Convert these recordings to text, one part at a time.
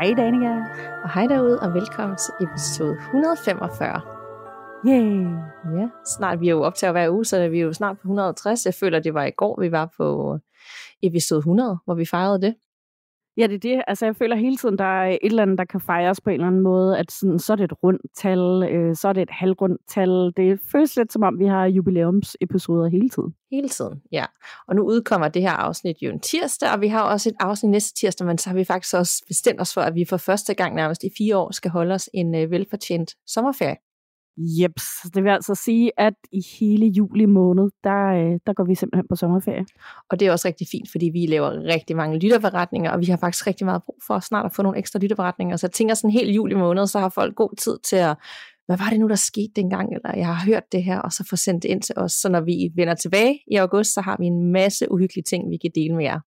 Hej Danika. Og hej derude, og velkommen til episode 145. Yay. Ja, snart vi er jo optager hver uge, så er vi jo snart på 160. Jeg føler, det var i går, vi var på episode 100, hvor vi fejrede det. Ja, det er det. Altså, jeg føler hele tiden, der er et eller andet, der kan fejres på en eller anden måde, at sådan, så er det et rundt tal, så er det et halvrundt tal. Det føles lidt som om, vi har jubilæumsepisoder hele tiden. Hele tiden, ja. Og nu udkommer det her afsnit jo en tirsdag, og vi har også et afsnit næste tirsdag, men så har vi faktisk også bestemt os for, at vi for første gang nærmest i 4 år skal holde os en velfortjent sommerferie. Jeps, det vil altså sige, at i hele juli måned, der går vi simpelthen på sommerferie. Og det er også rigtig fint, fordi vi laver rigtig mange lytterberetninger, og vi har faktisk rigtig meget brug for snart at få nogle ekstra lytterberetninger. Så jeg tænker sådan helt juli måned, så har folk god tid til at, hvad var det nu, der skete dengang, eller jeg har hørt det her, og så få sendt det ind til os. Så når vi vender tilbage i august, så har vi en masse uhyggelige ting, vi kan dele med jer.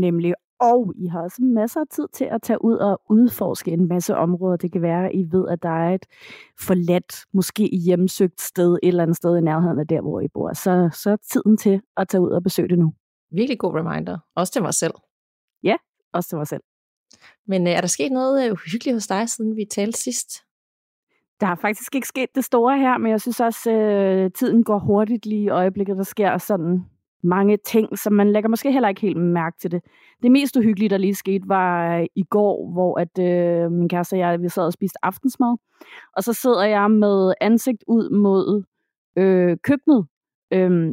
Nemlig. Og I har også masser af tid til at tage ud og udforske en masse områder. Det kan være, at I ved, at der er et forladt, måske hjemsøgt sted, et eller andet sted i nærheden af der, hvor I bor. Så er tiden til at tage ud og besøge det nu. Virkelig god reminder. Også til mig selv. Ja, også til mig selv. Men er der sket noget uhyggeligt hos dig, siden vi talte sidst? Der har faktisk ikke sket det store her, men jeg synes også, tiden går hurtigt lige i øjeblikket, der sker sådan mange ting, som man lægger måske heller ikke helt mærke til det. Det mest uhyggelige, der lige skete, var i går, hvor at, min kæreste og jeg, vi sad og spiste aftensmad. Og så sidder jeg med ansigt ud mod køkkenet,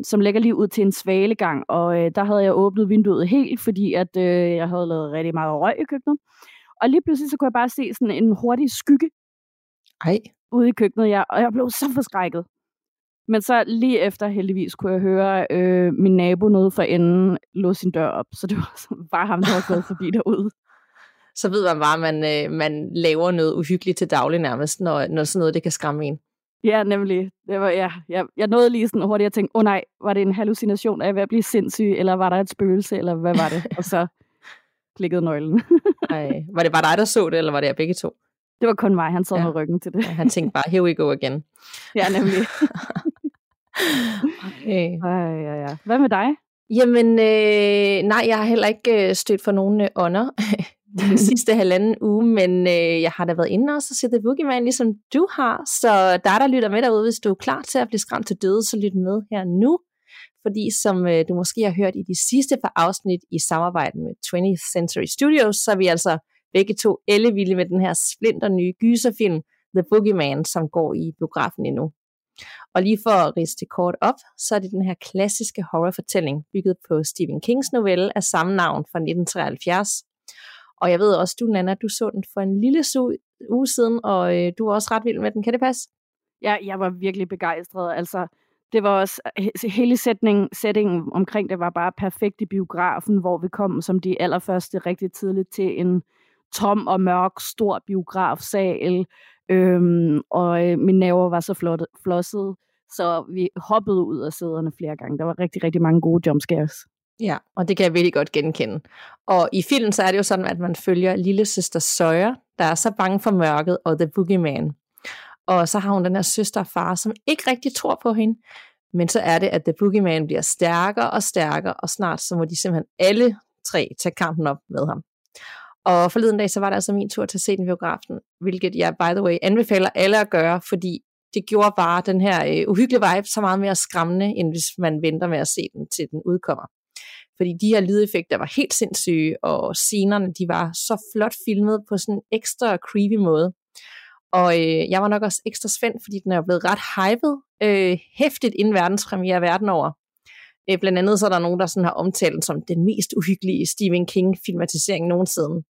som ligger lige ud til en svalegang. Og der havde jeg åbnet vinduet helt, fordi at, jeg havde lavet rigtig meget røg i køkkenet. Og lige pludselig, så kunne jeg bare se sådan en hurtig skygge. Ej. Ude i køkkenet, og jeg blev så forskrækket. Men så lige efter, heldigvis, kunne jeg høre min nabo nede for enden låse sin dør op. Så det var bare ham, der var gået forbi derude. Så ved man bare, man laver noget uhyggeligt til daglig nærmest, når sådan noget, det kan skræmme en. Ja, nemlig. Det var, ja, jeg nåede lige sådan hurtigt at tænke, nej, var det en hallucination af at blive sindssyg, eller var der et spøgelse, eller hvad var det? Og så klikkede nøglen. Ej, var det bare dig, der så det, eller var det jer begge to? Det var kun mig, han sad med ryggen til det. Ja, han tænkte bare, here we go again. Ja, nemlig. Okay. Ja. Hvad med dig? Jamen, nej, jeg har heller ikke stødt for nogen ånder den sidste halvanden uge, men jeg har da været inde og så set The Boogeyman, ligesom du har. Så dig, der lytter med derude, hvis du er klar til at blive skræmt til døde, så lyt med her nu. Fordi som du måske har hørt i de sidste par afsnit i samarbejde med 20th Century Studios, så er vi altså begge to ellevilde med den her splinternye gyserfilm, The Boogeyman, som går i biografen endnu. Og lige for at ridse det kort op, så er det den her klassiske horrorfortælling, bygget på Stephen Kings novelle af samme navn fra 1973. Og jeg ved også, du Nanna, du så den for en lille uge siden, og du er også ret vild med den. Kan det passe? Ja, jeg var virkelig begejstret. Altså, det var også hele sætningen omkring det var bare perfekt i biografen, hvor vi kom som de allerførste rigtig tidligt til en tom og mørk, stor biografsal, og min nerver var så flosset, så vi hoppede ud af sæderne flere gange. Der var rigtig, rigtig mange gode jumpscares. Ja, og det kan jeg virkelig godt genkende. Og i filmen så er det jo sådan, at man følger lillesøster Sawyer, der er så bange for mørket og The Boogeyman. Og så har hun den her søster og far, som ikke rigtig tror på hende, men så er det, at The Boogeyman bliver stærkere og stærkere, og snart så må de simpelthen alle tre tage kampen op med ham. Og forleden dag, så var det altså min tur til at se den biografen, hvilket jeg, by the way, anbefaler alle at gøre, fordi det gjorde bare den her uhyggelige vibe så meget mere skræmmende, end hvis man venter med at se den, til den udkommer. Fordi de her lydeffekter var helt sindssyge, og scenerne, de var så flot filmet på sådan en ekstra creepy måde. Og jeg var nok også ekstra spændt, fordi den er blevet ret hyped, hæftigt inden verdenspremiere verden over. Blandt andet så er der nogen, der sådan har omtalt den som den mest uhyggelige Stephen King-filmatisering nogensinde.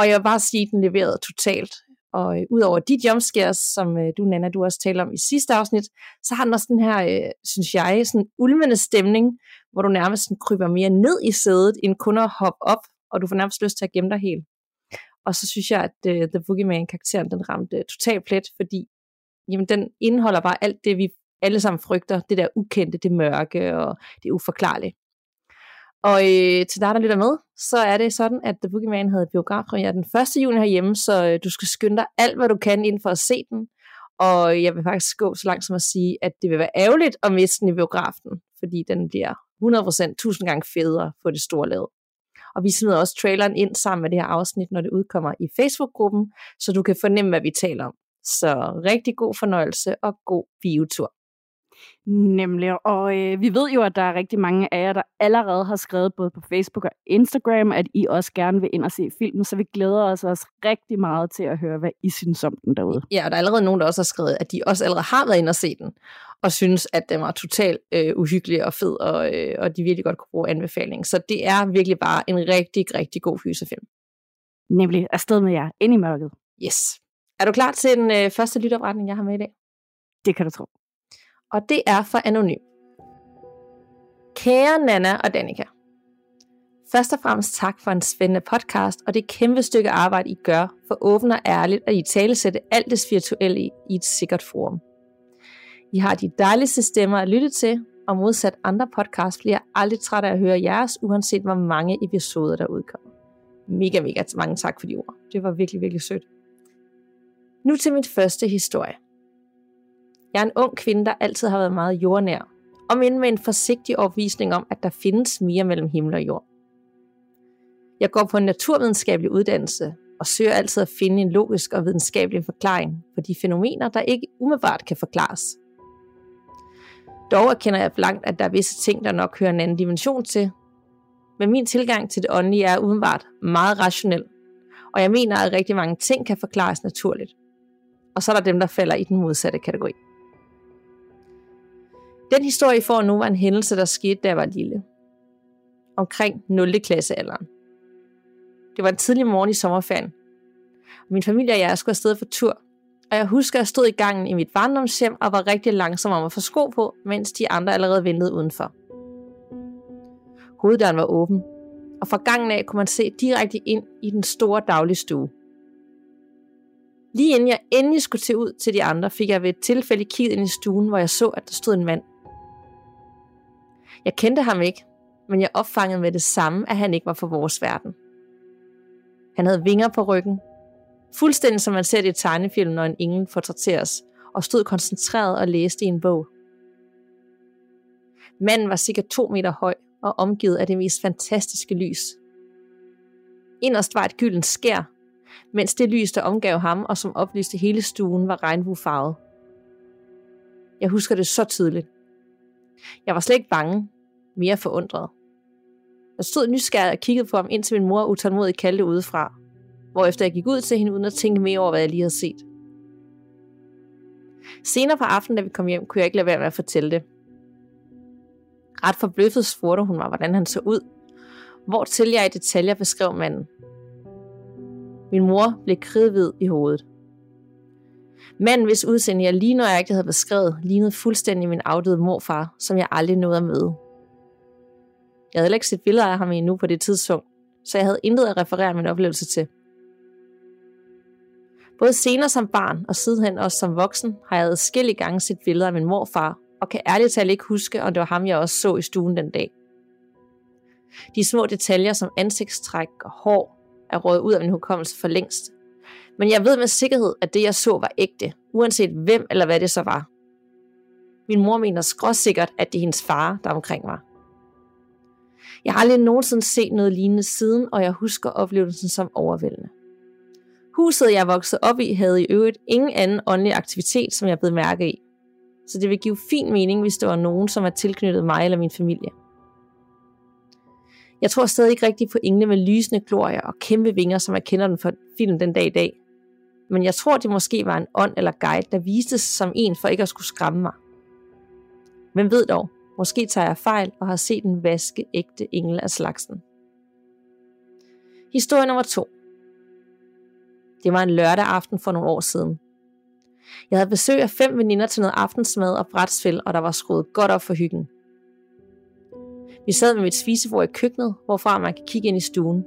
Og jeg vil bare sige, at den leverede totalt. Og udover de jumpscares, som du, Nanna, du også talte om i sidste afsnit, så har den også den her, synes jeg, sådan ulmende stemning, hvor du nærmest sådan kryber mere ned i sædet, end kun at hoppe op, og du får nærmest lyst til at gemme dig helt. Og så synes jeg, at The Boogeyman-karakteren, den ramte totalt plet, fordi jamen, den indeholder bare alt det, vi alle sammen frygter. Det der ukendte, det mørke og det uforklarlige. Og til dig, der lytter med, så er det sådan, at The Boogeyman havde biografpremiere den 1. juni herhjemme, så du skal skynde dig alt, hvad du kan inden for at se den. Og jeg vil faktisk gå så langt som at sige, at det vil være ærgerligt at miste den i biografen, fordi den bliver 100%, 1000 gange federe på det store led. Og vi smider også traileren ind sammen med det her afsnit, når det udkommer i Facebook-gruppen, så du kan fornemme, hvad vi taler om. Så rigtig god fornøjelse og god biotur. Nemlig, og vi ved jo, at der er rigtig mange af jer, der allerede har skrevet både på Facebook og Instagram, at I også gerne vil ind og se filmen, så vi glæder os også rigtig meget til at høre, hvad I synes om den derude. Ja, og der er allerede nogen, der også har skrevet, at de også allerede har været ind og se den, og synes, at den var totalt uhyggelig og fed, og de virkelig godt kunne bruge anbefalingen. Så det er virkelig bare en rigtig, rigtig god gyserfilm. Nemlig, afsted med jer, ind i mørket. Yes. Er du klar til den første lytopretning, jeg har med i dag? Det kan du tro. Og det er for Anonym. Kære Nanna og Danica. Først og fremmest tak for en spændende podcast og det kæmpe stykke arbejde, I gør for åbent og ærligt at I talesætte alt det spirituelle i et sikkert forum. I har de dejligste stemmer at lytte til, og modsat andre podcasts bliver jeg aldrig træt af at høre jeres, uanset hvor mange episoder der udkommer. Mega, mega mange tak for de ord. Det var virkelig, virkelig sødt. Nu til min første historie. Jeg er en ung kvinde, der altid har været meget jordnær, om end med en forsigtig overbevisning om, at der findes mere mellem himmel og jord. Jeg går på en naturvidenskabelig uddannelse og søger altid at finde en logisk og videnskabelig forklaring på de fænomener, der ikke umiddelbart kan forklares. Dog erkender jeg blankt, at der er visse ting, der nok hører en anden dimension til, men min tilgang til det åndelige er umiddelbart meget rationel, og jeg mener, at rigtig mange ting kan forklares naturligt. Og så er der dem, der falder i den modsatte kategori. Den historie, I får nu, var en hændelse, der skete, da jeg var lille. Omkring 0. klassealderen. Det var en tidlig morgen i sommerferien. Min familie og jeg skulle afsted for tur. Og jeg husker, at jeg stod i gangen i mit barndomshjem og var rigtig langsom om at få sko på, mens de andre allerede ventede udenfor. Hoveddøren var åben. Og fra gangen af kunne man se direkte ind i den store dagligstue. Lige inden jeg endelig skulle til ud til de andre, fik jeg ved et tilfælde kigget ind i stuen, hvor jeg så, at der stod en mand. Jeg kendte ham ikke, men jeg opfangede med det samme, at han ikke var fra vores verden. Han havde vinger på ryggen, fuldstændig som man ser det i tegnefilm, når en engel portrætteres, og stod koncentreret og læste i en bog. Manden var cirka 2 meter høj og omgivet af det mest fantastiske lys. Inderst var et gyldent skær, mens det lys, der omgav ham, og som oplyste hele stuen, var regnbuefarvet. Jeg husker det så tydeligt. Jeg var slet ikke bange, mere forundret. Jeg stod nysgerrig og kiggede på ham, indtil min mor utålmodigt kaldte udefra, hvorefter jeg gik ud til hende, uden at tænke mere over, hvad jeg lige havde set. Senere på aftenen, da vi kom hjem, kunne jeg ikke lade være med at fortælle det. Ret forbløffet spurgte hun mig, hvordan han så ud, hvortil jeg i detaljer beskrev manden. Min mor blev kridhvid i hovedet. Manden, hvis udseende jeg lige nøjagtigt havde beskrevet, lignede fuldstændig min afdøde morfar, som jeg aldrig nåede at møde. Jeg havde heller ikke set billeder af ham endnu på det tidspunkt, så jeg havde intet at referere min oplevelse til. Både senere som barn og sidenhen også som voksen har jeg adskillige gange set billeder af min morfar, og kan ærligt talt ikke huske, om det var ham, jeg også så i stuen den dag. De små detaljer som ansigtstræk og hår, er røget ud af min hukommelse for længst. Men jeg ved med sikkerhed, at det jeg så var ægte, uanset hvem eller hvad det så var. Min mor mener skråsikkert, at det er hendes far, der omkring mig. Jeg har aldrig nogensinde set noget lignende siden, og jeg husker oplevelsen som overvældende. Huset, jeg voksede op i, havde i øvrigt ingen anden åndelig aktivitet, som jeg blev mærke i. Så det vil give fin mening, hvis der var nogen, som var tilknyttet mig eller min familie. Jeg tror stadig ikke rigtigt på engle med lysende glorier og kæmpe vinger, som jeg kender den fra filmen den dag i dag. Men jeg tror, det måske var en ånd eller guide, der viste sig som en for ikke at skulle skræmme mig. Men ved dog, måske tager jeg fejl og har set en vaskeægte engel af slagsen. Historie nummer 2. Det var en lørdag aften for nogle år siden. Jeg havde besøg af 5 veninder til noget aftensmad og brætspil, og der var skruet godt op for hyggen. Vi sad med mit spisebord i køkkenet, hvorfra man kan kigge ind i stuen.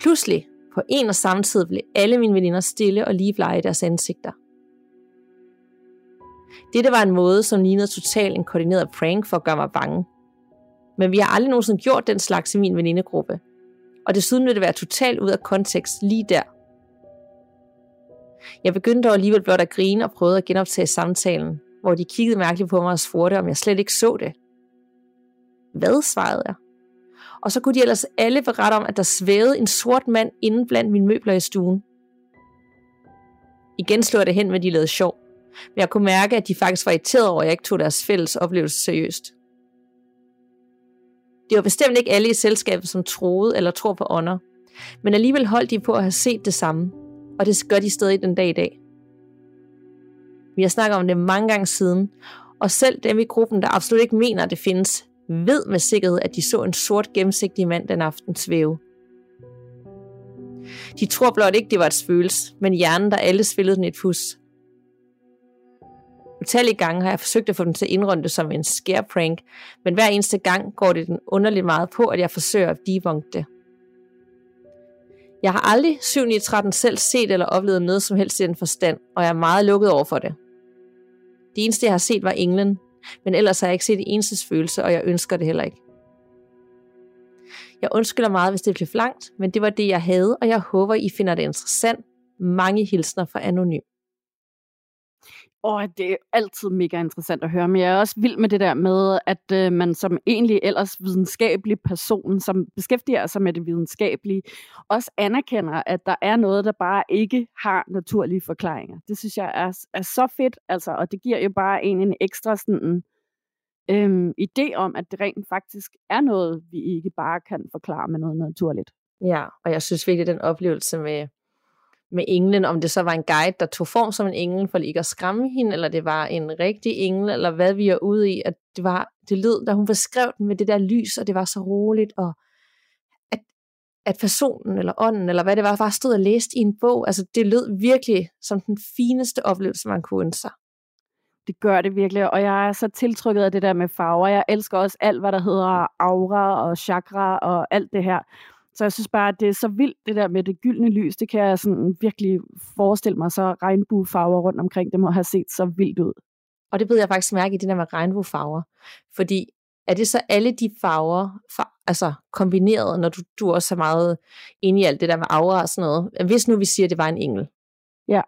Pludselig, På en og samme tid blev alle mine veninder stille og lige blege i deres ansigter. Dette var en måde, som lignede totalt en koordineret prank for at gøre mig bange. Men vi har aldrig nogensinde gjort den slags i min venindegruppe. Og desuden ville det være totalt ud af kontekst lige der. Jeg begyndte dog alligevel blot at grine og prøvede at genoptage samtalen, hvor de kiggede mærkeligt på mig og spurgte, om jeg slet ikke så det. Hvad, svarede jeg. Og så kunne de ellers alle berette om, at der svævede en sort mand inde blandt mine møbler i stuen. Igen slog jeg det hen, hvad de lavede sjov. Men jeg kunne mærke, at de faktisk var irriteret over, at jeg ikke tog deres fælles oplevelse seriøst. Det var bestemt ikke alle i selskabet, som troede eller tror på ånder. Men alligevel holdt de på at have set det samme. Og det gør de stadig den dag i dag. Vi har snakket om det mange gange siden. Og selv dem i gruppen, der absolut ikke mener, at det findes, ved med sikkerhed, at de så en sort gennemsigtig mand den aften svæve. De tror blot ikke, det var et spøgelse, men hjernen, der alle spillede den et pus. Utallige gange har jeg forsøgt at få dem til at indrømme det som en scare prank, men hver eneste gang går det den underligt meget på, at jeg forsøger at debunke det. Jeg har aldrig 7-13 selv set eller oplevet noget som helst i den forstand, og jeg er meget lukket over for det. Det eneste, jeg har set, var englen, men ellers har jeg ikke set det eneste følelse, og jeg ønsker det heller ikke. Jeg undskylder meget, hvis det blev for langt, men det var det, jeg havde, og jeg håber, I finder det interessant. Mange hilsner fra Anonym. Det er altid mega interessant at høre, men jeg er også vild med det der med, at man som egentlig ellers videnskabelig person, som beskæftiger sig med det videnskabelige, også anerkender, at der er noget, der bare ikke har naturlige forklaringer. Det synes jeg er så fedt, altså, og det giver jo bare en ekstra sådan, idé om, at det rent faktisk er noget, vi ikke bare kan forklare med noget naturligt. Ja, og jeg synes virkelig, den oplevelse med englen, om det så var en guide, der tog form som en engel for ikke at skræmme hende, eller det var en rigtig engel, eller hvad vi er ude i, at det lød, da hun beskrev den med det der lys, og det var så roligt, og at personen, eller ånden, eller hvad det var, bare stod og læste i en bog. Altså, det lød virkelig som den fineste oplevelse, man kunne ønske sig. Det gør det virkelig, og jeg er så tiltrykket af det der med farver. Jeg elsker også alt, hvad der hedder aura og chakra og alt det her. Så jeg synes bare, at det er så vildt, det der med det gyldne lys. Det kan jeg sådan virkelig forestille mig, så regnbuefarver rundt omkring dem, og have set så vildt ud. Og det beder jeg faktisk mærke i det der med regnbuefarver. Fordi er det så alle de farver altså kombineret, når du også er meget inde i alt det der med aura og sådan noget? Hvis nu vi siger, at det var en engel. Ja.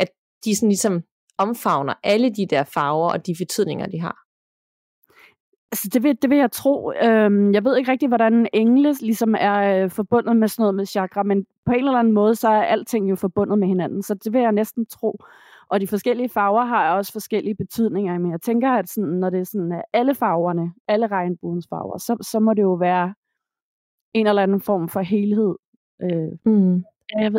At de sådan ligesom omfavner alle de der farver og de betydninger, de har. Altså, det vil jeg tro. Jeg ved ikke rigtig, hvordan engle ligesom er forbundet med sådan noget med chakra, men på en eller anden måde, så er alting jo forbundet med hinanden, så det vil jeg næsten tro. Og de forskellige farver har også forskellige betydninger, men jeg tænker, at sådan, når det er sådan, alle farverne, alle regnbuens farver, så må det jo være en eller anden form for helhed.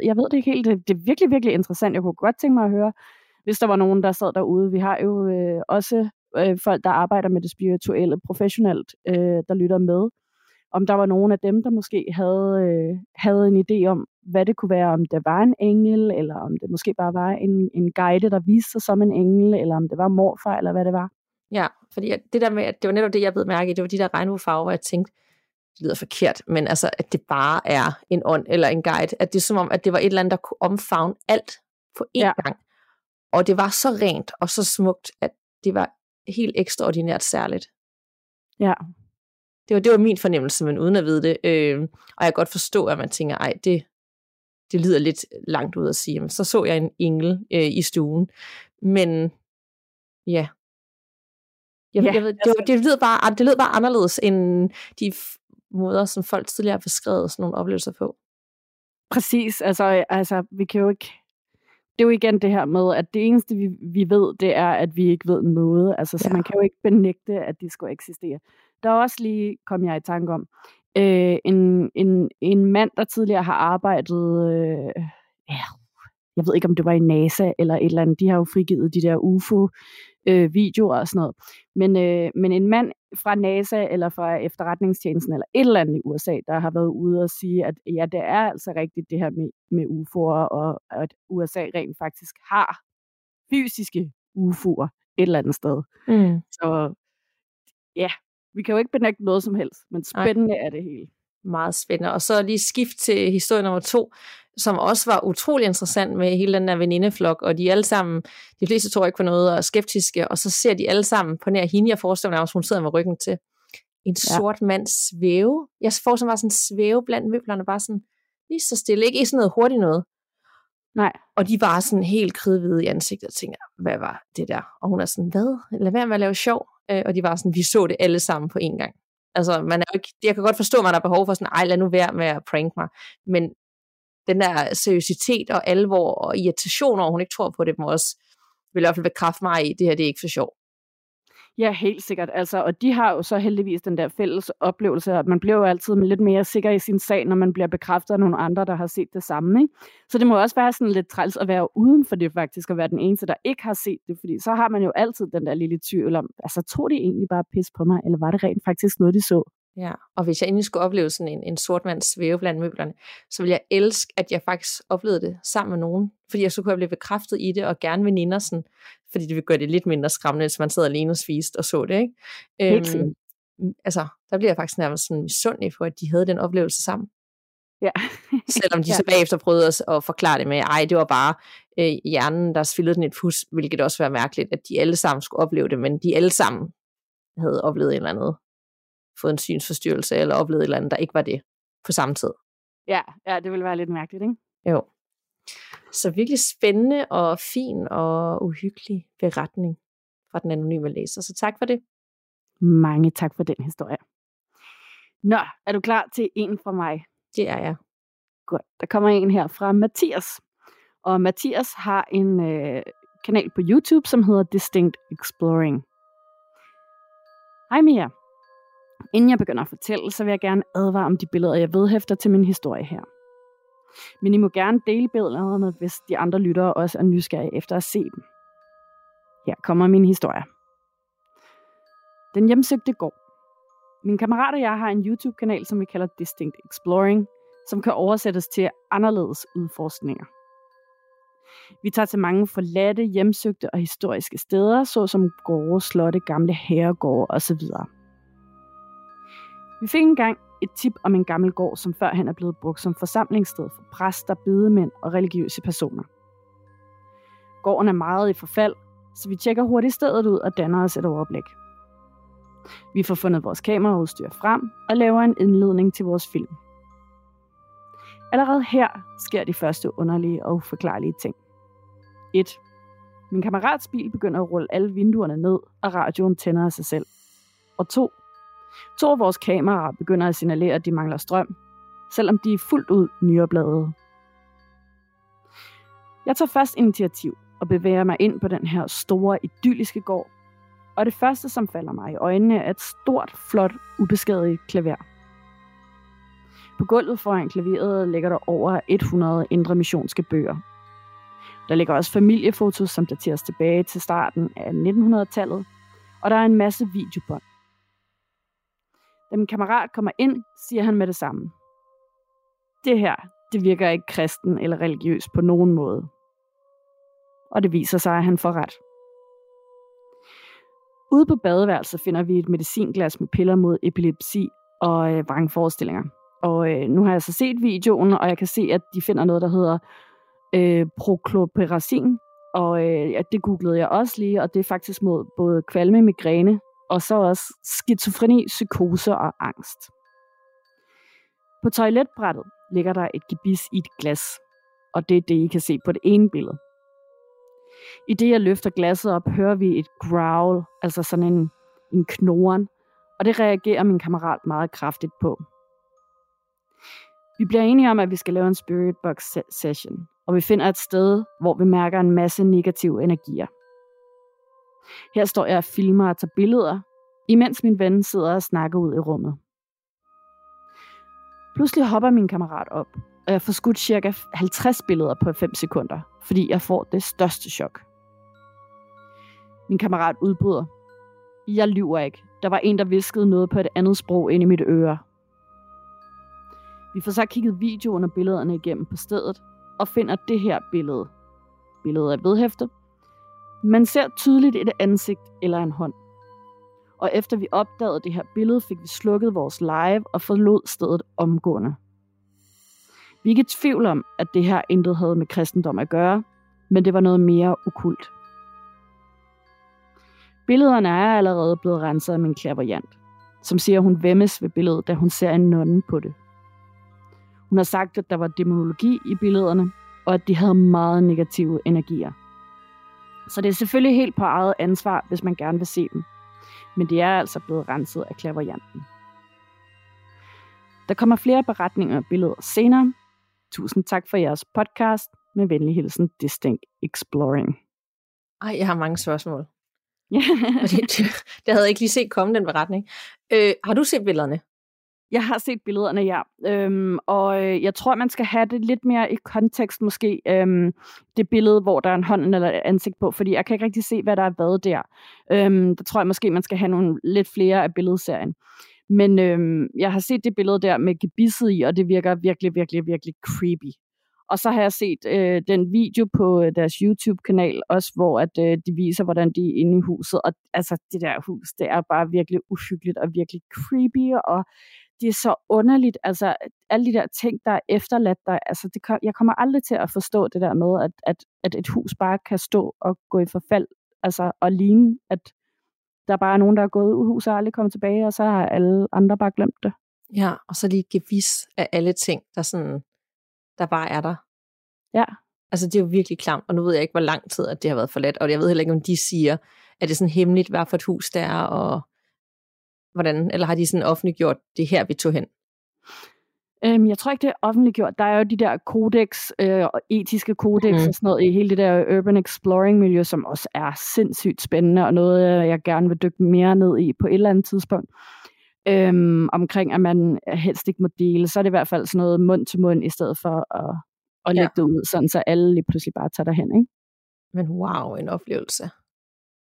Jeg ved det ikke helt. Det er virkelig, virkelig interessant. Jeg kunne godt tænke mig at høre, hvis der var nogen, der sad derude. Vi har jo også folk, der arbejder med det spirituelle professionelt, der lytter med, om der var nogen af dem, der måske havde en idé om, hvad det kunne være, om det var en engel, eller om det måske bare var en guide, der viste sig som en engel, eller om det var morfar, eller hvad det var. Ja, fordi det der med, at det var netop det, jeg blev mærke i, det var de der regnbuefarver, hvor jeg tænkte, det lyder forkert, men altså, at det bare er en ånd eller en guide, at det er som om, at det var et eller andet, der kunne omfavne alt på én gang. Og det var så rent og så smukt, at det var helt ekstraordinært særligt. Ja. Det var min fornemmelse, men uden at vide det. Og jeg kan godt forstå, at man tænker, ej, det lyder lidt langt ud at sige. Men så jeg en engel i stuen. Men ja. Det lyder bare anderledes end de måder, som folk tidligere har beskrevet sådan nogle oplevelser på. Præcis. Altså vi kan jo ikke. Det er jo igen det her med, at det eneste, vi ved, det er, at vi ikke ved noget. Altså, så man kan jo ikke benægte, at de skulle eksistere. Der er også lige, kom jeg i tanke om, en mand, der tidligere har arbejdet, jeg ved ikke, om det var i NASA eller et eller andet. De har jo frigivet de der UFO-videoer og sådan noget. Men en mand fra NASA eller fra efterretningstjenesten eller et eller andet i USA, der har været ude og sige, at ja, det er altså rigtigt det her med UFO'er, og at USA rent faktisk har fysiske UFO'er et eller andet sted. Så ja, vi kan jo ikke benægte noget som helst, men spændende er det hele. meget spændende. Og så lige skift til historie nummer 2, som også var utrolig interessant med hele den der venindeflok, og de alle sammen, de fleste tror ikke på noget og er skeptiske, og så ser de alle sammen på nær hende, jeg forestiller mig, at hun sidder med ryggen til. En sort mand svæve. Jeg forestiller mig sådan svæve blandt møblerne, bare sådan lige så stille, ikke sådan noget hurtigt noget. Nej. Og de var sådan helt kridhvide i ansigtet og tænker, hvad var det der? Og hun er sådan, hvad? Lad være med at lave sjov. Og de var sådan, vi så det alle sammen på en gang. Altså, man er jo ikke, jeg kan godt forstå, at man har behov for sådan, ej, lad nu være med at prank mig. Men den der seriøsitet og alvor og irritation over, hun ikke tror på det, må også vil i hvert fald bekræfte mig i, det her det er ikke for sjov. Ja, helt sikkert. Altså, og de har jo så heldigvis den der fælles oplevelse, at man bliver jo altid lidt mere sikker i sin sag, når man bliver bekræftet af nogle andre, der har set det samme. Ikke? Så det må også være sådan lidt træls at være uden for det faktisk, at være den eneste, der ikke har set det, fordi så har man jo altid den der lille tvivl om, altså tog de egentlig bare pis på mig, eller var det rent faktisk noget, de så? Ja, og hvis jeg endelig skulle opleve sådan en sort mand svæve blandt møblerne, så ville jeg elske, at jeg faktisk oplevede det sammen med nogen, fordi jeg så kunne jeg blive bekræftet i det, og gerne veninder sådan, fordi det ville gøre det lidt mindre skræmmende, hvis man sad alene og spiste og så det, ikke? Altså, der bliver jeg faktisk nærmest sådan misundelig for, at de havde den oplevelse sammen. Ja. Selvom de så bagefter prøvede at forklare det med, ej, det var bare hjernen, der spillede den et pus, hvilket også var mærkeligt, at de alle sammen skulle opleve det, men de alle sammen havde oplevet en eller anden, fået en synsforstyrrelse, eller oplevet et eller andet, der ikke var det på samme tid. Ja, det ville være lidt mærkeligt, ikke? Jo. Så virkelig spændende og fin og uhyggelig beretning fra den anonyme læser. Så tak for det. Mange tak for den historie. Nå, er du klar til en fra mig? Det er jeg. Godt. Der kommer en her fra Mathias. Og Mathias har en kanal på YouTube, som hedder Distinct Exploring. Hej Mia. Inden jeg begynder at fortælle, så vil jeg gerne advare om de billeder, jeg vedhæfter til min historie her. Men I må gerne dele billederne, hvis de andre lyttere også er nysgerrige efter at se dem. Her kommer min historie. Den hjemsøgte gård. Min kammerat og jeg har en YouTube-kanal, som vi kalder Distinct Exploring, som kan oversættes til anderledes udforskninger. Vi tager til mange forladte, hjemsøgte og historiske steder, såsom gårde, slotte, gamle herregårde osv. Vi fik engang et tip om en gammel gård, som førhen er blevet brugt som forsamlingssted for præster, bedemænd og religiøse personer. Gården er meget i forfald, så vi tjekker hurtigt stedet ud og danner os et overblik. Vi får fundet vores kameraudstyr frem og laver en indledning til vores film. Allerede her sker de første underlige og uforklarlige ting. 1. Min kammerats bil begynder at rulle alle vinduerne ned, og radioen tænder af sig selv. Og 2. To af vores kameraer begynder at signalere, at de mangler strøm, selvom de er fuldt ud nyopladede. Jeg tager først initiativ og bevæger mig ind på den her store, idylliske gård, og det første, som falder mig i øjnene, er et stort, flot, ubeskadiget klaver. På gulvet foran klaveret ligger der over 100 indremissionske bøger. Der ligger også familiefotos, som dateres tilbage til starten af 1900-tallet, og der er en masse videobånd. Da min kammerat kommer ind, siger han med det samme: det her, det virker ikke kristen eller religiøs på nogen måde. Og det viser sig, at han får ret. Ude på badeværelset finder vi et medicinglas med piller mod epilepsi og vrangforestillinger. Og nu har jeg så set videoen, og jeg kan se, at de finder noget, der hedder proklopiracin. Og det googlede jeg også lige, og det er faktisk mod både kvalme, migræne, og så også skizofreni, psykose og angst. På toiletbrættet ligger der et gebis i et glas, og det er det, I kan se på det ene billede. I det, jeg løfter glasset op, hører vi et growl, altså sådan en knoren, og det reagerer min kammerat meget kraftigt på. Vi bliver enige om, at vi skal lave en spirit box session, og vi finder et sted, hvor vi mærker en masse negative energier. Her står jeg og filmer og tager billeder, imens min ven sidder og snakker ud i rummet. Pludselig hopper min kammerat op, og jeg får skudt ca. 50 billeder på 5 sekunder, fordi jeg får det største chok. Min kammerat udbryder: jeg lyver ikke. Der var en, der hviskede noget på et andet sprog ind i mit øre. Vi får så kigget videoen og billederne igennem på stedet, og finder det her billede. Billedet er vedhæftet. Man ser tydeligt et ansigt eller en hånd. Og efter vi opdagede det her billede, fik vi slukket vores live og forlod stedet omgående. Vi er ikke i tvivl om, at det her intet havde med kristendom at gøre, men det var noget mere okkult. Billederne er allerede blevet renset af min clairvoyant, som siger, at hun væmmes ved billedet, da hun ser en nonne på det. Hun har sagt, at der var dæmonologi i billederne, og at de havde meget negative energier. Så det er selvfølgelig helt på eget ansvar, hvis man gerne vil se dem. Men de er altså blevet renset af clairvoyanten. Der kommer flere beretninger og billeder senere. Tusind tak for jeres podcast. Med venlig hilsen, Distinct Exploring. Ej, jeg har mange spørgsmål. Ja. Det havde jeg ikke lige set komme, den beretning. Har du set billederne? Jeg har set billederne, ja. Og jeg tror, man skal have det lidt mere i kontekst, måske det billede, hvor der er en hånd eller et ansigt på, fordi jeg kan ikke rigtig se, hvad der er været der. Der tror jeg måske, man skal have nogle lidt flere af billedserien. Men jeg har set det billede der med gebisset i, og det virker virkelig, virkelig, virkelig creepy. Og så har jeg set den video på deres YouTube-kanal også, hvor at, de viser, hvordan de er inde i huset. Og altså, det der hus, det er bare virkelig uhyggeligt og virkelig creepy, og det er så underligt. Altså, alle de der ting, der er efterladt der, altså, jeg kommer aldrig til at forstå det der med, at et hus bare kan stå og gå i forfald, altså, og ligne, at der bare er nogen, der er gået ud af huset og aldrig kommet tilbage, og så har alle andre bare glemt det. Ja, og så lige gevis af alle ting, der bare er der. Ja. Altså, det er jo virkelig klamt, og nu ved jeg ikke, hvor lang tid, at det har været forladt, og jeg ved heller ikke, om de siger, at det er sådan hemmeligt, hvad for et hus der er, og hvordan, eller har de sådan offentliggjort, det her, vi tog hen? Jeg tror ikke, det er offentliggjort. Der er jo de der kodex, og etiske kodex og sådan noget i hele det der urban exploring miljø, som også er sindssygt spændende, og noget, jeg gerne vil dykke mere ned i på et eller andet tidspunkt. Omkring, at man helst ikke må dele, så er det i hvert fald sådan noget mund til mund, i stedet for at lægge det ud, sådan så alle lige pludselig bare tager derhen, ikke? Men wow, en oplevelse.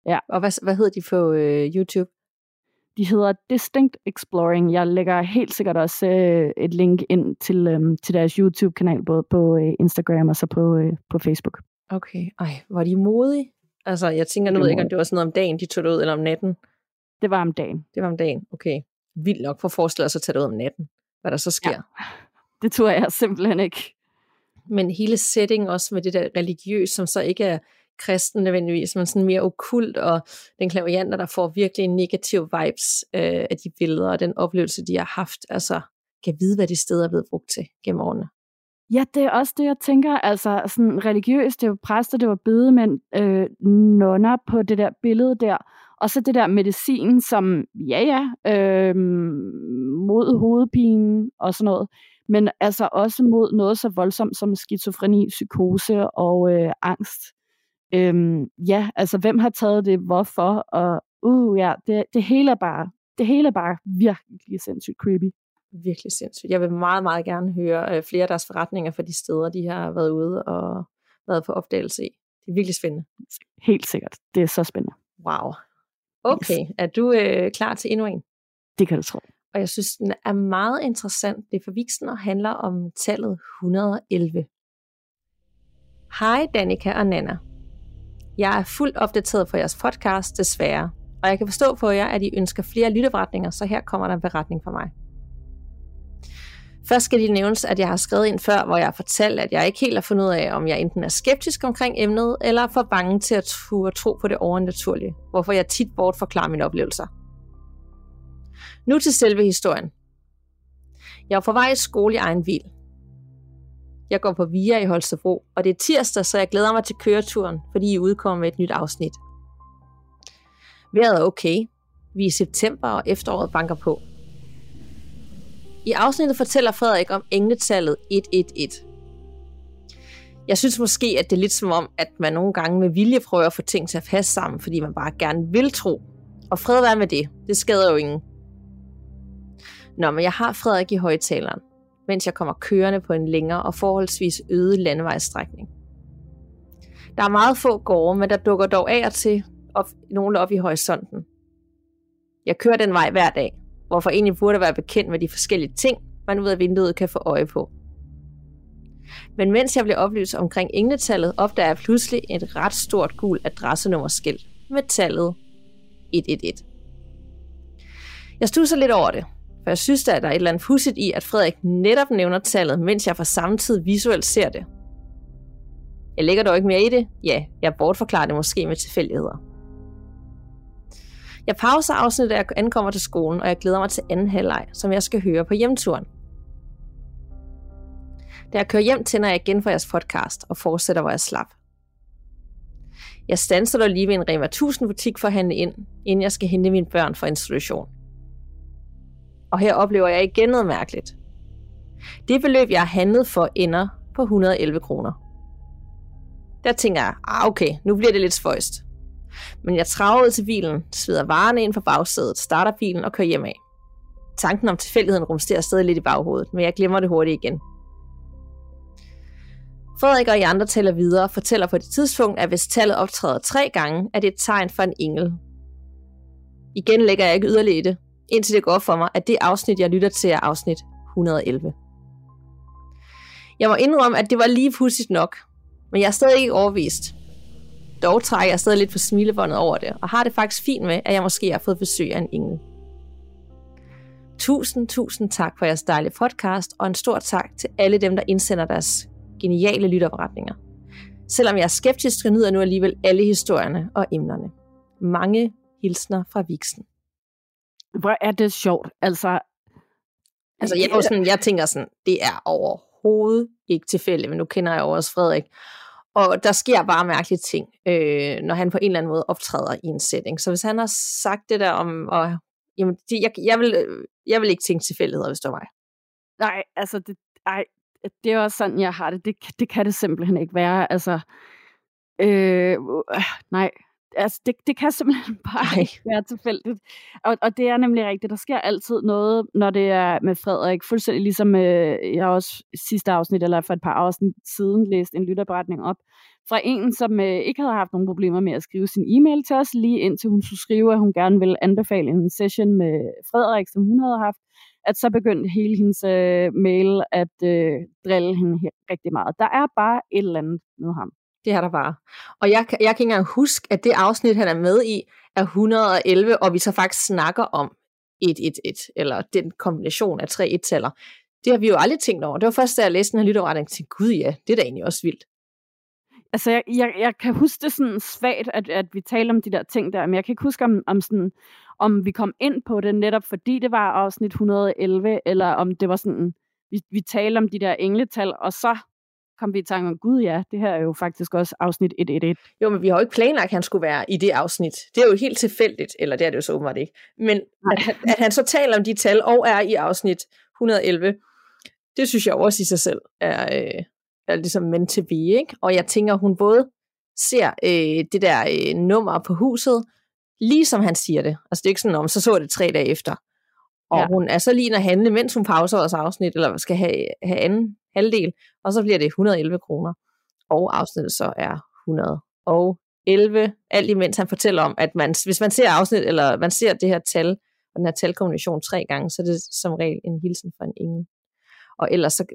Ja. Og hvad hedder de på YouTube? De hedder Distinct Exploring. Jeg lægger helt sikkert også et link ind til deres YouTube-kanal, både på Instagram og så på Facebook. Okay, ej, var de modige? Altså, jeg tænker nu ikke, om det var sådan noget om dagen, de tog det ud, eller om natten? Det var om dagen. Det var om dagen, okay. Vildt nok for at forestille sig at tage det ud om natten, hvad der så sker. Ja, det tror jeg simpelthen ikke. Men hele setting også med det der religiøs, som så ikke er kristen nødvendigvis, men sådan mere okkult, og den clairvoyanter, der får virkelig negative vibes af de billeder og den oplevelse, de har haft, altså kan vide, hvad de steder er blevet brugt til gennem årene. Ja, det er også det, jeg tænker. Altså sådan religiøst, det var præster, det var bedemænd, nonner på det der billede der. Og så det der medicin, som mod hovedpine og sådan noget, men altså også mod noget så voldsomt som skizofreni, psykose og angst. Ja, altså hvem har taget det, hvorfor? Og det hele er bare virkelig sindssygt creepy. Virkelig sindssygt. Jeg vil meget, meget gerne høre flere af deres forretninger fra de steder, de har været ude og været på opdagelse i. Det er virkelig spændende. Helt sikkert. Det er så spændende. Wow. Okay, yes. Er du klar til endnu en? Det kan du tro. Og jeg synes, den er meget interessant. Det er forviksen og handler om tallet 111. Hej Danica og Nanna. Jeg er fuldt opdateret på jeres podcast, desværre. Og jeg kan forstå på jer, at I ønsker flere lytteberetninger, så her kommer der en beretning fra mig. Først skal det nævnes, at jeg har skrevet ind før, hvor jeg har fortalt, at jeg ikke helt har fundet ud af, om jeg enten er skeptisk omkring emnet, eller for bange til at tro på det overnaturlige, hvorfor jeg tit bortforklarer mine oplevelser. Nu til selve historien. Jeg er på vej i skole i egen bil. Jeg går på VIA i Holstebro, og det er tirsdag, så jeg glæder mig til køreturen, fordi I udkommer med et nyt afsnit. Vejret er okay. Vi er i september, og efteråret banker på. I afsnittet fortæller Frederik om engletallet 111. Jeg synes måske, at det er lidt som om, at man nogle gange med vilje prøver at få ting til at passe sammen, fordi man bare gerne vil tro. Og fred være med det. Det skader jo ingen. Nå, men jeg har Frederik i højttaleren, mens jeg kommer kørende på en længere og forholdsvis øde landevejsstrækning. Der er meget få gårde, men der dukker dog af og til nogle op i horisonten. Jeg kører den vej hver dag, hvorfor egentlig burde være bekendt med de forskellige ting, man ud af vinduet kan få øje på. Men mens jeg blev oplyst omkring engletallet, opdager jeg pludselig et ret stort gult adressenummerskilt med tallet 111. Jeg studser lidt over det, for jeg synes, at der er et eller andet pudsigt i, at Frederik netop nævner tallet, mens jeg fra samtidig visuelt ser det. Jeg lægger dog ikke mere i det. Ja, jeg bortforklarer det måske med tilfældigheder. Jeg pauser afsnittet, da jeg ankommer til skolen, og jeg glæder mig til anden halvleg, som jeg skal høre på hjemturen. Da jeg kører hjem, tænder jeg igen for jeres podcast og fortsætter, hvor jeg slap. Jeg standser dog lige ved en Rema 1000 butik for at handle ind, inden jeg skal hente mine børn fra institution. Og her oplever jeg igen noget mærkeligt. Det beløb, jeg har handlet for, ender på 111 kroner. Der tænker jeg, okay, nu bliver det lidt spøjst. Men jeg traver ud til bilen, svider varerne ind på bagsædet, starter bilen og kører hjem af. Tanken om tilfældigheden rumsterer stadig lidt i baghovedet, men jeg glemmer det hurtigt igen. Frederik og I andre taler videre og fortæller på det tidspunkt, at hvis tallet optræder 3 gange, er det et tegn for en engel. Igen lægger jeg ikke yderligere i det, indtil det går op for mig, at det afsnit, jeg lytter til, er afsnit 111. Jeg må indrømme, at det var lige pudsigt nok, men jeg er stadig ikke overbevist. Dog trækker jeg stadig lidt på smilebåndet over det, og har det faktisk fint med, at jeg måske har fået besøg af en engel. Tusind tak for jeres dejlige podcast, og en stor tak til alle dem, der indsender deres geniale lytterberetninger. Selvom jeg er skeptisk, så nyder jeg nu alligevel alle historierne og emnerne. Mange hilsner fra Viksen. Hvor er det sjovt, altså jeg tænker sådan, det er overhovedet ikke tilfældigt, men nu kender jeg også Frederik. Og der sker bare mærkelige ting, når han på en eller anden måde optræder i en setting. Så hvis han har sagt det der om, og, jamen, jeg vil ikke tænke tilfældigheder, hvis det var mig. Nej, altså det er også sådan, jeg har det. Det kan det simpelthen ikke være. Altså, nej, altså, det kan simpelthen bare ikke være tilfældigt. Og det er nemlig rigtigt. Der sker altid noget, når det er med Frederik. Fuldstændig ligesom jeg også sidste afsnit, eller for et par afsnit siden, læste en lytterberetning op fra en, som ikke havde haft nogen problemer med at skrive sin e-mail til os, lige indtil hun skulle skrive, at hun gerne ville anbefale en session med Frederik, som hun havde haft, at så begyndte hele hendes mail at drille hende rigtig meget. Der er bare et eller andet med ham. Det er der bare. Og jeg kan ikke engang huske, at det afsnit, han er med i, er 111, og vi så faktisk snakker om 111, eller den kombination af 3 1-taller. Det har vi jo aldrig tænkt over. Det var først, da jeg læste den her lytterretning, og tænkte, gud ja, det er da egentlig også vildt. Altså, jeg kan huske det sådan svagt, at vi taler om de der ting der, men jeg kan ikke huske, om vi kom ind på det netop, fordi det var afsnit 111, eller om det var sådan, vi taler om de der engletal, og så kom vi i tanke om, gud ja, det her er jo faktisk også afsnit 111. Jo, men vi har jo ikke planlagt, at han skulle være i det afsnit. Det er jo helt tilfældigt, eller det er det jo så åbenbart ikke. Men at han så taler om de tal og er i afsnit 111, det synes jeg også i sig selv er ligesom meant to be, ikke? Og jeg tænker, hun både ser det der nummer på huset, lige som han siger det. Altså det er ikke sådan, om så det 3 dage efter. Og hun er så lige at handle, mens hun pauser os afsnit, eller skal have anden halvdel, og så bliver det 111 kroner. Og afsnittet så er 111, alt imens han fortæller om, at hvis man ser afsnit, eller man ser det her tal, og den her talkombination 3 gange, så er det som regel en hilsen fra en engel. Og ellers så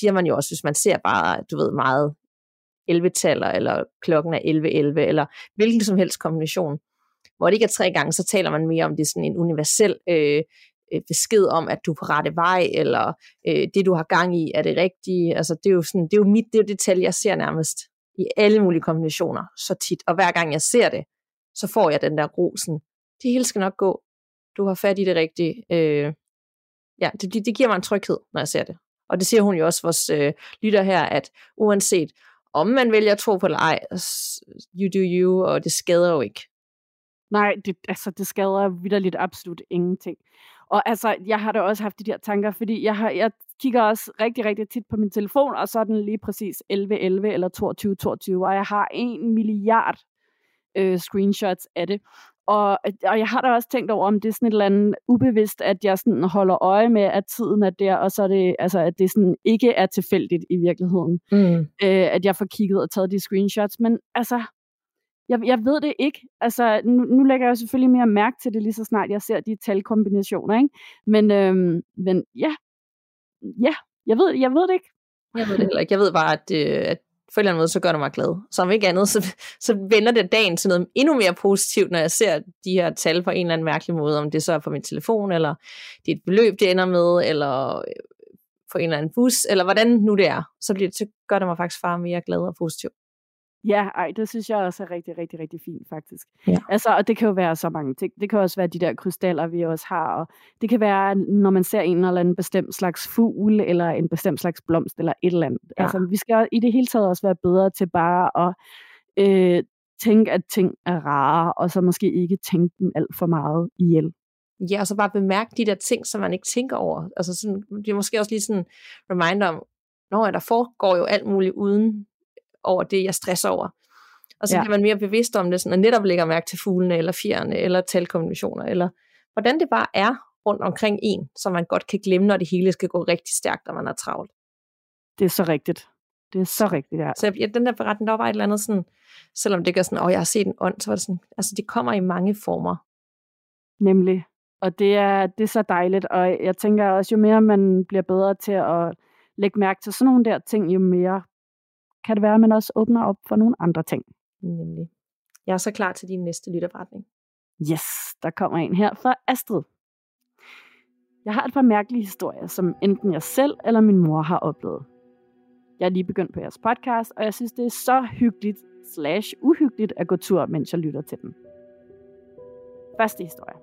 siger man jo også, hvis man ser bare, du ved, meget 11-taller, eller klokken er 11.11, eller hvilken som helst kombination, hvor det ikke er 3 gange, så taler man mere om det sådan en universel besked om, at du er på rette vej, eller det, du har gang i, er det rigtige. Altså, det er jo det tal, jeg ser nærmest i alle mulige kombinationer så tit. Og hver gang jeg ser det, så får jeg den der rosen. Det hele skal nok gå. Du har fat i det rigtige. Ja, det giver mig en tryghed, når jeg ser det. Og det siger hun jo også, vores lytter her, at uanset om man vælger at tro på eller ej, you do you, og det skader jo ikke. Nej, det skader vitterligt absolut ingenting. Og altså, jeg har da også haft de der tanker, fordi jeg kigger også rigtig, rigtig tit på min telefon, og så er den lige præcis 11.11 eller 22.22, og jeg har 1 milliard screenshots af det. Og jeg har da også tænkt over, om det er sådan et eller andet ubevidst, at jeg sådan holder øje med, at tiden er der, og så er det, altså, at det sådan ikke er tilfældigt i virkeligheden, at jeg får kigget og taget de screenshots. Men altså, jeg ved det ikke. Altså, nu lægger jeg jo selvfølgelig mere mærke til det, lige så snart jeg ser de talkombinationer, ikke? Men jeg ved det ikke. Jeg ved det heller ikke. Jeg ved bare, at på en eller anden måde, så gør det mig glad. Så om ikke andet, så vender det dagen til noget endnu mere positivt, når jeg ser de her tal på en eller anden mærkelig måde, om det så er på min telefon, eller det er et beløb, det ender med, eller på en eller anden bus, eller hvordan nu det er. Så gør det mig faktisk far mere glad og positiv. Ja, det synes jeg også er rigtig, rigtig, rigtig fint faktisk. Ja. Altså, og det kan jo være så mange ting. Det kan også være de der krystaller, vi også har, og det kan være, når man ser en eller anden bestemt slags fugl, eller en bestemt slags blomst, eller et eller andet. Ja. Altså, vi skal i det hele taget også være bedre til bare at tænke, at ting er rare, og så måske ikke tænke dem alt for meget ihjel. Ja, og så bare bemærke de der ting, som man ikke tænker over. Altså, sådan, det er måske også lige sådan reminder om, når der foregår jo alt muligt uden over det, jeg stresser over. Og så bliver man mere bevidst om det, sådan, at netop lægger mærke til fuglene, eller fjerne, eller talkombinationer, eller hvordan det bare er rundt omkring en, som man godt kan glemme, når det hele skal gå rigtig stærkt, og man er travlt. Det er så rigtigt. Det er så rigtigt, ja. Så den der beretning, der var bare et eller andet sådan, selvom det gør sådan, jeg har set en ånd, så var det sådan, altså det kommer i mange former. Nemlig. Og det er så dejligt, og jeg tænker også, jo mere man bliver bedre til at lægge mærke til sådan nogle der ting, jo mere kan det være, at man også åbner op for nogle andre ting. Nemlig. Jeg er så klar til din næste lytterberetning. Yes, der kommer en her fra Astrid. Jeg har et par mærkelige historier, som enten jeg selv eller min mor har oplevet. Jeg er lige begyndt på jeres podcast, og jeg synes, det er så hyggeligt / uhyggeligt at gå tur, mens jeg lytter til den. Første historie.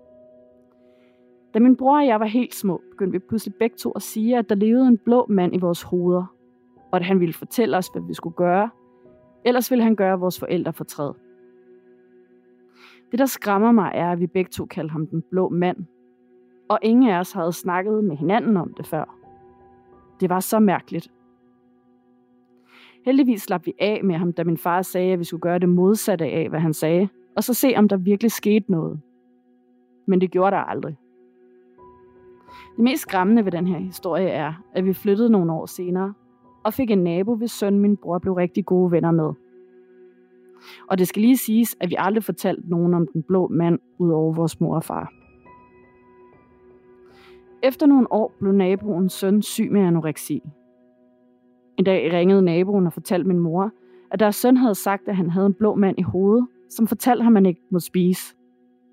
Da min bror og jeg var helt små, begyndte vi pludselig begge to at sige, at der levede en blå mand i vores hoveder, og at han ville fortælle os, hvad vi skulle gøre. Ellers ville han gøre vores forældre fortræd. Det, der skræmmer mig, er, at vi begge to kaldte ham den blå mand, og ingen af os havde snakket med hinanden om det før. Det var så mærkeligt. Heldigvis slap vi af med ham, da min far sagde, at vi skulle gøre det modsatte af, hvad han sagde, og så se, om der virkelig skete noget. Men det gjorde der aldrig. Det mest skræmmende ved den her historie er, at vi flyttede nogle år senere, og fik en nabo, hvis søn min bror blev rigtig gode venner med. Og det skal lige siges, at vi aldrig fortalte nogen om den blå mand, udover vores mor og far. Efter nogle år blev naboens søn syg med anoreksi. En dag ringede naboen og fortalte min mor, at deres søn havde sagt, at han havde en blå mand i hovedet, som fortalte ham, at han ikke måtte spise,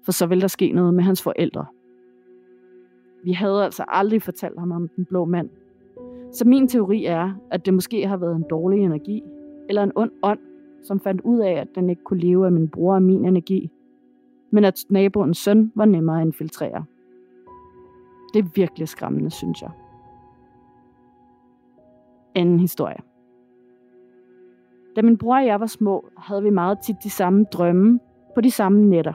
for så ville der ske noget med hans forældre. Vi havde altså aldrig fortalt ham om den blå mand, så min teori er, at det måske har været en dårlig energi, eller en ond ånd, som fandt ud af, at den ikke kunne leve af min bror og min energi, men at naboens søn var nemmere at infiltrere. Det er virkelig skræmmende, synes jeg. Anden historie. Da min bror og jeg var små, havde vi meget tit de samme drømme på de samme nætter.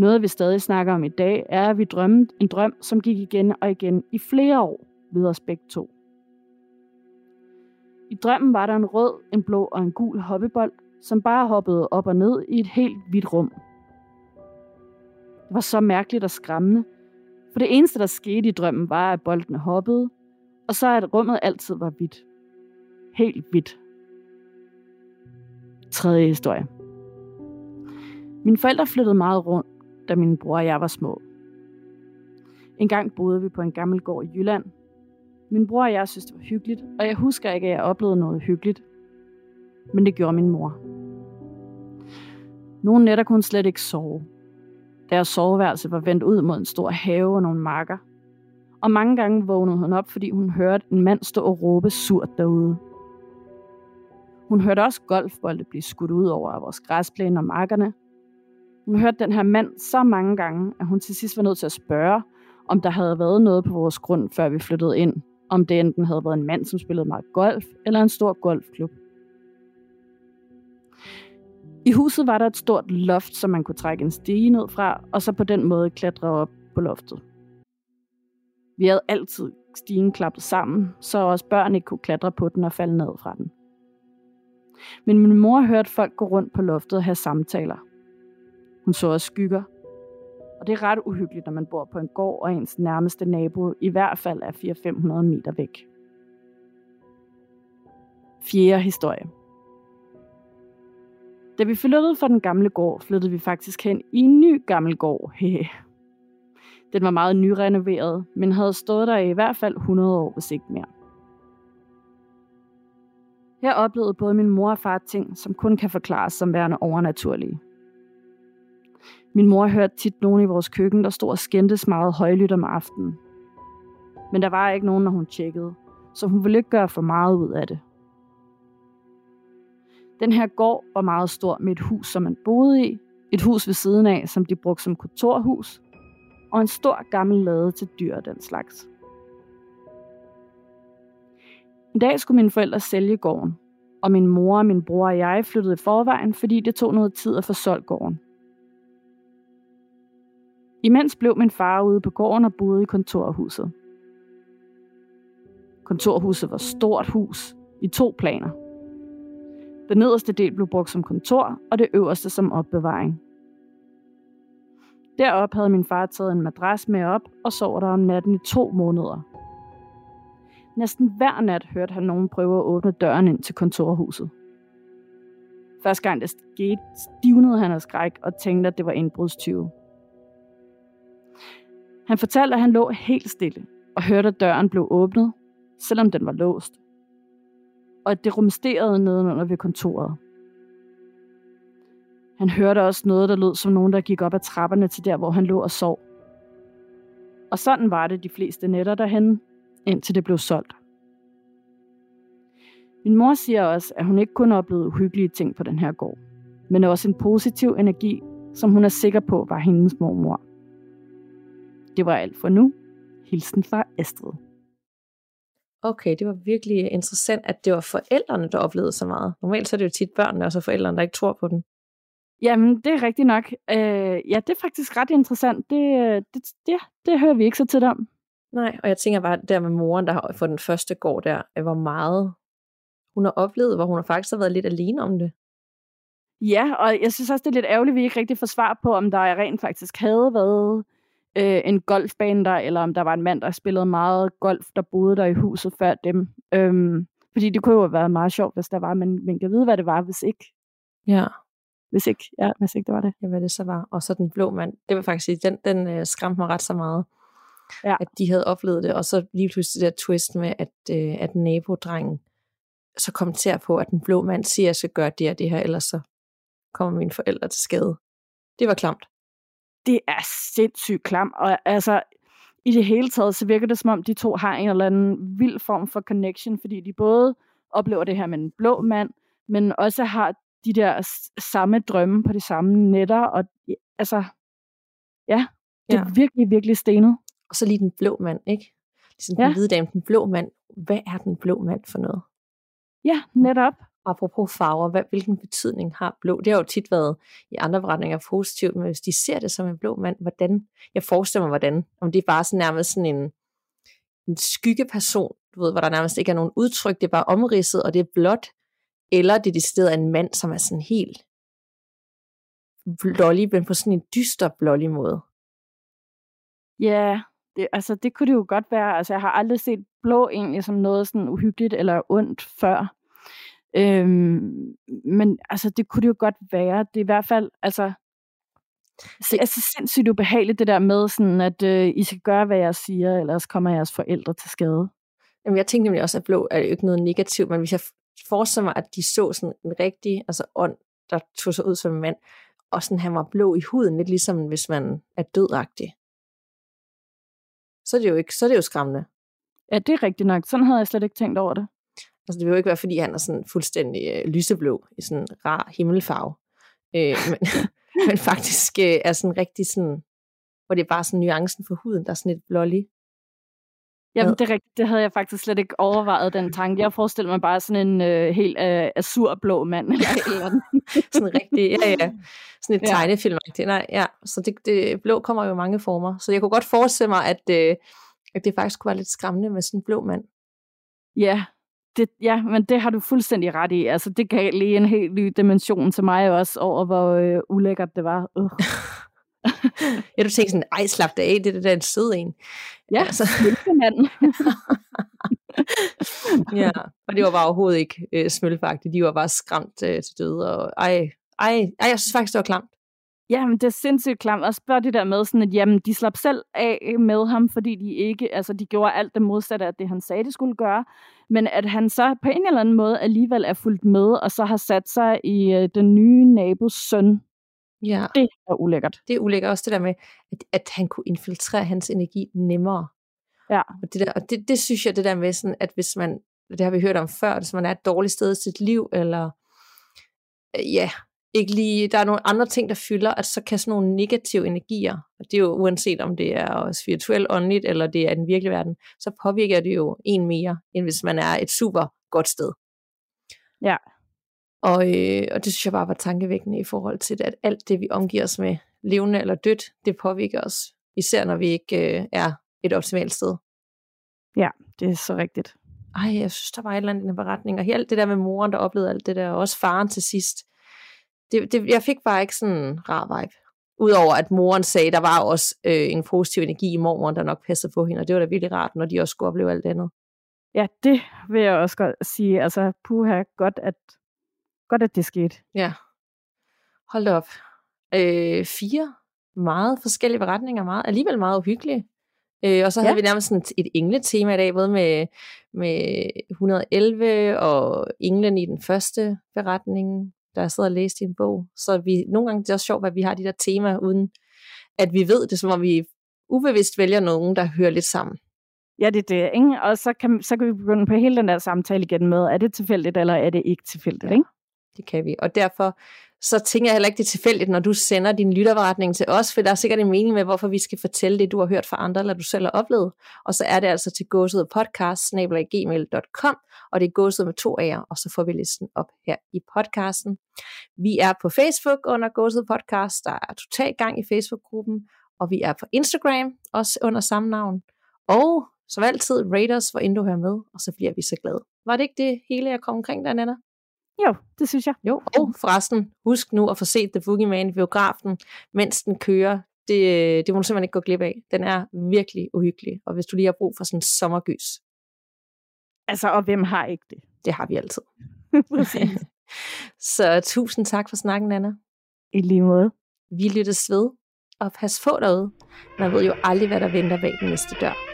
Noget vi stadig snakker om i dag, er, at vi drømte en drøm, som gik igen og igen i flere år ved os begge to. I drømmen var der en rød, en blå og en gul hoppebold, som bare hoppede op og ned i et helt hvidt rum. Det var så mærkeligt og skræmmende, for det eneste, der skete i drømmen, var, at bolden hoppede, og så at rummet altid var hvidt. Helt hvidt. Tredje historie. Mine forældre flyttede meget rundt, da min bror og jeg var små. En gang boede vi på en gammel gård i Jylland. Min bror og jeg synes, det var hyggeligt, og jeg husker ikke, at jeg oplevede noget hyggeligt. Men det gjorde min mor. Nogle nætter kunne hun slet ikke sove. Deres soveværelse var vendt ud mod en stor have og nogle marker. Og mange gange vågnede hun op, fordi hun hørte en mand stå og råbe surt derude. Hun hørte også golfbolde blive skudt ud over vores græsplæne og markerne. Hun hørte den her mand så mange gange, at hun til sidst var nødt til at spørge, om der havde været noget på vores grund, før vi flyttede ind. Om det enten havde været en mand, som spillede meget golf, eller en stor golfklub. I huset var der et stort loft, som man kunne trække en stige ned fra, og så på den måde klatre op på loftet. Vi havde altid stigen klappet sammen, så også børn ikke kunne klatre på den og falde ned fra den. Men min mor hørte folk gå rundt på loftet og have samtaler. Hun så også skygger. Og det er ret uhyggeligt, når man bor på en gård, og ens nærmeste nabo i hvert fald er 400-500 meter væk. Fjerde historie. Da vi flyttede fra den gamle gård, flyttede vi faktisk hen i en ny gammel gård. Den var meget nyrenoveret, men havde stået der i hvert fald 100 år, hvis ikke mere. Jeg oplevede både min mor og far ting, som kun kan forklares som værende overnaturlige. Min mor hørte tit nogen i vores køkken, der stod og skændtes meget højlydt om aftenen. Men der var ikke nogen, når hun tjekkede, så hun ville ikke gøre for meget ud af det. Den her gård var meget stor med et hus, som man boede i, et hus ved siden af, som de brugte som kontorhus, og en stor gammel lade til dyr og den slags. En dag skulle mine forældre sælge gården, og min mor, min bror og jeg flyttede i forvejen, fordi det tog noget tid at få solgt gården. Imens blev min far ude på gården og boede i kontorhuset. Kontorhuset var et stort hus i 2 planer. Den nederste del blev brugt som kontor, og det øverste som opbevaring. Derop havde min far taget en madras med op og sov der om natten i 2 måneder. Næsten hver nat hørte han nogen prøve at åbne døren ind til kontorhuset. Første gang det skete, stivnede han af skræk og tænkte, at det var indbrudstyve. Han fortalte, at han lå helt stille og hørte, at døren blev åbnet, selvom den var låst, og at det rumsterede nedenunder ved kontoret. Han hørte også noget, der lød som nogen, der gik op ad trapperne til der, hvor han lå og sov. Og sådan var det de fleste nætter derhenne, indtil det blev solgt. Min mor siger også, at hun ikke kun oplevede uhyggelige ting på den her gård, men også en positiv energi, som hun er sikker på var hendes mormor. Det var alt for nu. Hilsen fra Astrid. Okay, det var virkelig interessant, at det var forældrene, der oplevede så meget. Normalt så er det jo tit børnene og så forældrene, der ikke tror på den. Jamen, det er rigtigt nok. Ja, det er faktisk ret interessant. Det hører vi ikke så tit om. Nej, og jeg tænker bare der med moren, der har fået den første gård der, hvor meget hun har oplevet, hvor hun faktisk har været lidt alene om det. Ja, og jeg synes også, det er lidt ærgerligt, at vi ikke rigtig får svar på, om der rent faktisk havde været en golfbane der, eller om der var en mand, der spillede meget golf, der boede der i huset før dem. Fordi det kunne jo have været meget sjovt, hvis der var, men man kan vide, hvad det var, hvis ikke. Ja. Hvis ikke det var det. Ja, hvad det så var. Og så den blå mand, det var faktisk, den skræmte mig ret så meget. Ja. At de havde oplevet det, og så lige pludselig det der twist med, at nabodrengen så kommenterer på, at den blå mand siger, at jeg skal gøre det og det her, ellers så kommer mine forældre til skade. Det var klamt. Det er sindssygt klamt, og altså i det hele taget, så virker det som om, de to har en eller anden vild form for connection, fordi de både oplever det her med en blå mand, men også har de der samme drømme på de samme nætter, og altså, ja, det er virkelig, virkelig stenet. Og så lige den blå mand, ikke? Ligesom den hvide dame, den blå mand. Hvad er den blå mand for noget? Ja, netop. Apropos farver, hvilken betydning har blå? Det har jo tit været i andre forretninger positivt, men hvis de ser det som en blå mand, hvordan? Jeg forestiller mig, hvordan. Om det er bare sådan nærmest sådan en skyggeperson, du ved, hvor der nærmest ikke er nogen udtryk, det er bare omridset, og det er blåt, eller det er decideret af en mand, som er sådan helt blålig, men på sådan en dyster blålig måde. Ja, altså det kunne det jo godt være. Altså jeg har aldrig set blå egentlig som noget sådan uhyggeligt eller ondt før. Men altså det kunne det jo godt være. Det er i hvert fald altså sindssygt ubehageligt det der med sådan at I skal gøre hvad jeg siger, ellers kommer jeres forældre til skade. Jamen jeg tænkte nemlig også at blå er jo ikke noget negativt, men hvis jeg forestiller mig at de så sådan en rigtig altså ånd der tog sig ud som en mand og sådan han var blå i huden lidt ligesom hvis man er dødagtig. Så er det jo skræmmende. Ja, det er rigtigt nok. Sådan havde jeg slet ikke tænkt over det. Altså, det vil jo ikke være, fordi han er sådan fuldstændig lyseblå i sådan en rar himmelfarve. Men faktisk er sådan rigtig sådan, hvor det er bare sådan nuancen for huden, der er sådan lidt blålig. Jamen, det er rigtigt. Det havde jeg faktisk slet ikke overvejet, den tanke. Jeg forestiller mig bare sådan en helt azurblå mand. Eller sådan rigtig, ja. Sådan et tegnefilmagtigt. Nej, ja. Så det blå kommer jo i mange former. Så jeg kunne godt forestille mig, at det faktisk kunne være lidt skræmmende med sådan en blå mand. Ja, men det har du fuldstændig ret i. Altså, det gav lige en helt ny dimension til mig også, over hvor ulækkert det var. Ja, du tænkte sådan, ej, slap dig af, det er da en sød en. Ja, altså. Smølfemanden. Ja, og det var bare overhovedet ikke smølfagtigt, de var bare skræmt til døde, og ej, jeg synes faktisk, det var klamt. Jamen, det er sindssygt klamt. Også bare det der med, sådan at jamen, de slap selv af med ham, fordi de ikke, altså, de gjorde alt det modsatte af det, han sagde, de skulle gøre. Men at han så på en eller anden måde alligevel er fulgt med, og så har sat sig i den nye nabos søn. Ja. Det er ulækkert. Det er ulækkert også det der med, at han kunne infiltrere hans energi nemmere. Ja. Og det synes jeg, det der med, sådan, at hvis man, det har vi hørt om før, hvis man er et dårligt sted i sit liv, eller ja, ikke lige, der er nogle andre ting, der fylder, at så kan sådan nogle negative energier, og det er jo uanset om det er spirituelt, åndeligt, eller det er den virkelige verden, så påvirker det jo en mere, end hvis man er et super godt sted. Ja. Og det synes jeg bare var tankevækkende i forhold til, at alt det, vi omgiver os med, levende eller dødt, det påvirker os, især når vi ikke er et optimalt sted. Ja, det er så rigtigt. Ej, jeg synes, der var et eller andet i den beretning, og alt det der med moren, der oplevede alt det der, og også faren til sidst, jeg fik bare ikke sådan en rar vibe. Udover at moren sagde, der var også en positiv energi i mormoren, der nok passede på hende, og det var da virkelig rart, når de også skulle opleve alt andet. Ja, det vil jeg også godt sige. Altså, puha, godt at det skete. Ja. Hold op. 4 meget forskellige beretninger, alligevel meget uhyggelige. Og så havde vi nærmest sådan et engletema i dag, både med 111 og englen i den første beretning, der sidder og læser i en bog. Så vi, nogle gange det er også sjovt, at vi har de der temaer, uden at vi ved det, som om vi ubevidst vælger nogen, der hører lidt sammen. Ja, det er det, ikke? Og så kan vi begynde på hele den der samtale igen med, er det tilfældigt, eller er det ikke tilfældigt, ikke? Det kan vi, og derfor så tænker jeg heller ikke, det er tilfældigt, når du sender din lytterberetning til os, for der er sikkert en mening med, hvorfor vi skal fortælle det, du har hørt fra andre, eller du selv har oplevet, og så er det altså til gåsehudpodcast@gmail.com, og det er gåsehud med 2 A'er, og så får vi listen op her i podcasten. Vi er på Facebook under gåsehudpodcast, der er total gang i Facebook-gruppen, og vi er på Instagram, også under samme navn, og som altid, rate os, hvor end du hører med, og så bliver vi så glade. Var det ikke det hele, jeg kom omkring der, Nanna? Jo, det synes jeg. Jo, og forresten, husk nu at få set The Boogeyman i biografen, mens den kører. Det må du simpelthen ikke gå glip af. Den er virkelig uhyggelig, og hvis du lige har brug for sådan en sommergys. Altså, og hvem har ikke det? Det har vi altid. Så tusind tak for snakken, Nanna. I lige måde. Vi lyttes ved, og pas på derude. Man ved jo aldrig, hvad der venter bag den næste dør.